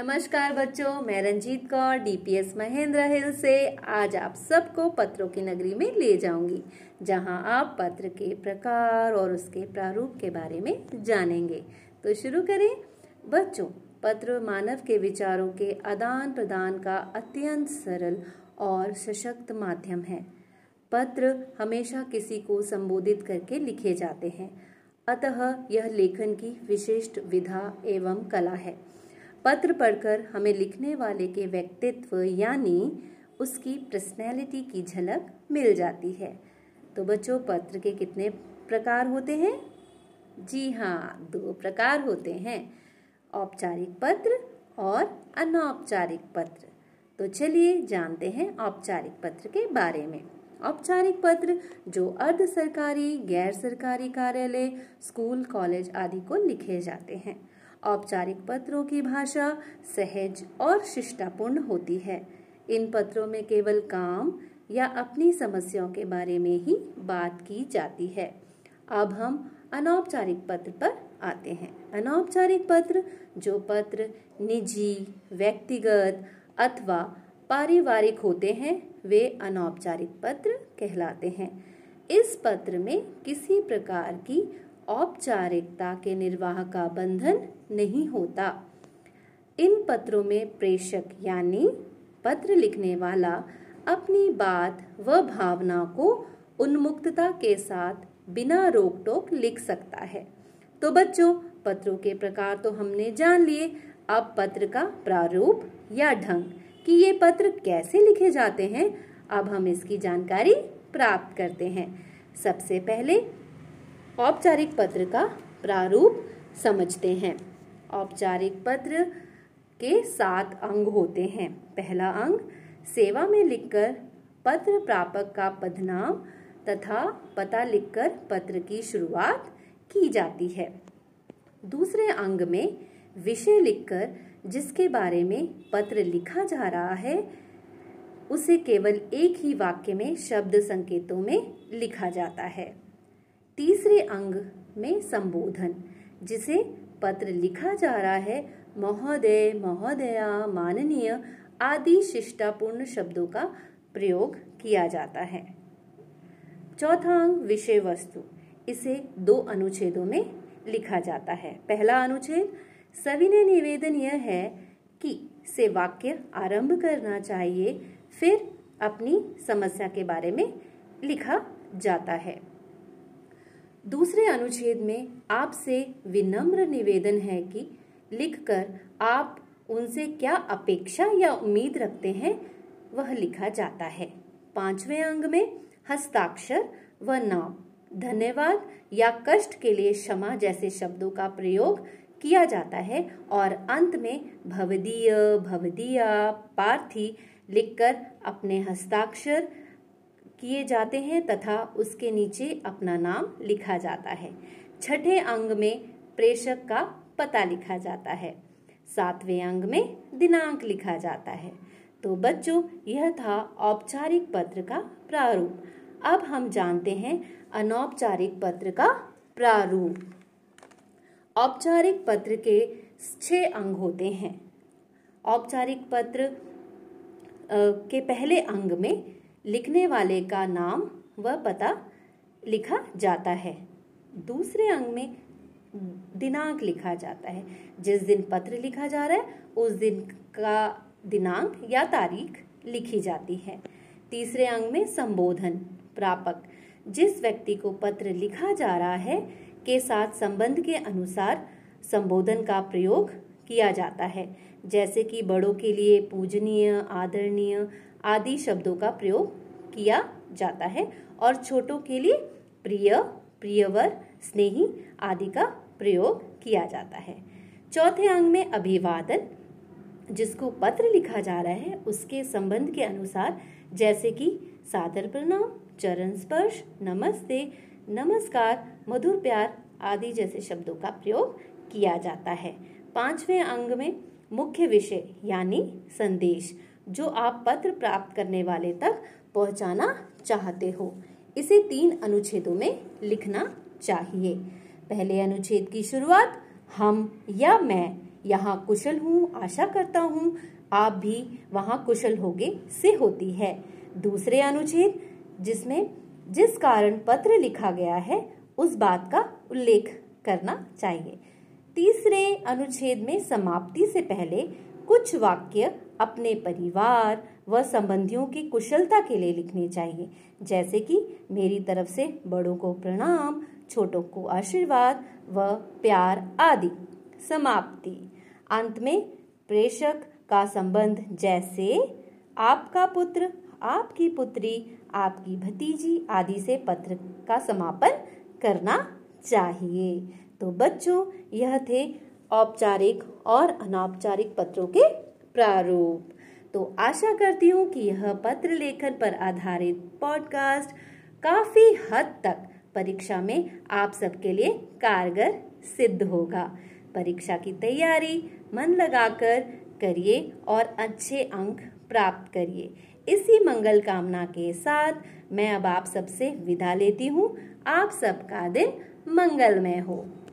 नमस्कार बच्चों, मैं रंजीत कौर डीपीएस महेंद्र हिल्स से आज आप सबको पत्रों की नगरी में ले जाऊंगी, जहां आप पत्र के प्रकार और उसके प्रारूप के बारे में जानेंगे। तो शुरू करें बच्चों। पत्र मानव के विचारों के आदान प्रदान का अत्यंत सरल और सशक्त माध्यम है। पत्र हमेशा किसी को संबोधित करके लिखे जाते हैं, अतः यह लेखन की विशिष्ट विधा एवं कला है। पत्र पढ़कर हमें लिखने वाले के व्यक्तित्व यानी उसकी पर्सनैलिटी की झलक मिल जाती है। तो बच्चों, पत्र के कितने प्रकार होते हैं? जी हाँ, 2 प्रकार होते हैं, औपचारिक पत्र और अनौपचारिक पत्र। तो चलिए जानते हैं औपचारिक पत्र के बारे में। औपचारिक पत्र जो अर्ध सरकारी, गैर सरकारी कार्यालय, स्कूल, कॉलेज आदि को लिखे जाते हैं। औपचारिक पत्रों की भाषा सहज और शिष्टापूर्ण होती है। इन पत्रों में केवल काम या अपनी समस्याओं के बारे में ही बात की जाती है। अब हम अनौपचारिक पत्र पर आते हैं। अनौपचारिक पत्र जो पत्र निजी, व्यक्तिगत अथवा पारिवारिक होते हैं, वे अनौपचारिक पत्र कहलाते हैं। इस पत्र में किसी प्रकार की औपचारिकता के निर्वाह का बंधन नहीं होता। इन पत्रों में प्रेषक यानी पत्र लिखने वाला अपनी बात व भावना को उन्मुक्तता के साथ बिना रोक टोक लिख सकता है। तो बच्चों, पत्रों के प्रकार तो हमने जान लिए। अब पत्र का प्रारूप या ढंग कि ये पत्र कैसे लिखे जाते हैं, अब हम इसकी जानकारी प्राप्त करते हैं। सबसे पहले औपचारिक पत्र का प्रारूप समझते हैं। औपचारिक पत्र के 7 अंग होते हैं। पहला अंग, सेवा में लिखकर पत्र प्रापक का पदनाम तथा पता लिखकर पत्र की शुरुआत की जाती है। दूसरे अंग में विषय लिखकर जिसके बारे में पत्र लिखा जा रहा है उसे केवल एक ही वाक्य में शब्द संकेतों में लिखा जाता है। तीसरे अंग में संबोधन, जिसे पत्र लिखा जा रहा है महोदय, महोदया, माननीय आदि शिष्टापूर्ण शब्दों का प्रयोग किया जाता है। चौथा अंग, विषय वस्तु, इसे 2 अनुच्छेदों में लिखा जाता है। पहला अनुच्छेद, सविनय निवेदन यह है कि से वाक्य आरंभ करना चाहिए, फिर अपनी समस्या के बारे में लिखा जाता है। दूसरे अनुच्छेद में आपसे विनम्र निवेदन है कि लिखकर आप उनसे क्या अपेक्षा या उम्मीद रखते हैं, वह लिखा जाता है। 5वें अंग में हस्ताक्षर व नाम, धन्यवाद या कष्ट के लिए क्षमा जैसे शब्दों का प्रयोग किया जाता है और अंत में भवदीय, भवदीया, पार्थी लिखकर अपने हस्ताक्षर किए जाते हैं तथा उसके नीचे अपना नाम लिखा जाता है। 6ठे अंग में प्रेषक का पता लिखा जाता है। 7वें अंग में दिनांक लिखा जाता है। तो बच्चों, यह था औपचारिक पत्र का प्रारूप। अब हम जानते हैं अनौपचारिक पत्र का प्रारूप। औपचारिक पत्र के 6 अंग होते हैं। औपचारिक पत्र के पहले अंग में लिखने वाले का नाम व पता लिखा जाता है। दूसरे अंग में दिनांक लिखा जाता है, जिस दिन पत्र लिखा जा रहा है उस दिन का दिनांक या तारीख लिखी जाती है। तीसरे अंग में संबोधन, प्रापक जिस व्यक्ति को पत्र लिखा जा रहा है के साथ संबंध के अनुसार संबोधन का प्रयोग किया जाता है, जैसे कि बड़ों के लिए पूजनीय, आदरणीय आदि शब्दों का प्रयोग किया जाता है और छोटों के लिए प्रिय, प्रियवर, स्नेही आदि का प्रयोग किया जाता है। चौथे अंग में अभिवादन, जिसको पत्र लिखा जा रहा है उसके संबंध के अनुसार, जैसे कि सादर प्रणाम, चरण स्पर्श, नमस्ते, नमस्कार, मधुर प्यार आदि जैसे शब्दों का प्रयोग किया जाता है। 5वें अंग में मुख्य विषय यानी संदेश, जो आप पत्र प्राप्त करने वाले तक पहुंचाना चाहते हो, इसे 3 अनुच्छेदों में लिखना चाहिए। पहले अनुच्छेद की शुरुआत हम या मैं यहाँ कुशल हूँ। आशा करता हूँ आप भी वहाँ कुशल होगे से होती है। दूसरे अनुच्छेद जिसमें जिस कारण पत्र लिखा गया है उस बात का उल्लेख करना चाहिए। तीसरे अनुच्छेद में समाप्ति से पहले कुछ वाक्य अपने परिवार व संबंधियों की कुशलता के लिए लिखने चाहिए, जैसे कि मेरी तरफ से बड़ों को प्रणाम, छोटों को आशीर्वाद व प्यार आदि। समाप्ति। अंत में प्रेषक का संबंध, जैसे आपका पुत्र, आपकी पुत्री, आपकी भतीजी आदि से पत्र का समापन करना चाहिए। तो बच्चों, यह थे औपचारिक और अनौपचारिक पत्रों के प्रारूप। तो आशा करती हूँ कि यह पत्र लेखन पर आधारित पॉडकास्ट काफी हद तक परीक्षा में आप सबके लिए कारगर सिद्ध होगा। परीक्षा की तैयारी मन लगाकर करिए और अच्छे अंक प्राप्त करिए। इसी मंगल कामना के साथ मैं अब आप सबसे विदा लेती हूँ। आप सबका दिन मंगलमय हो।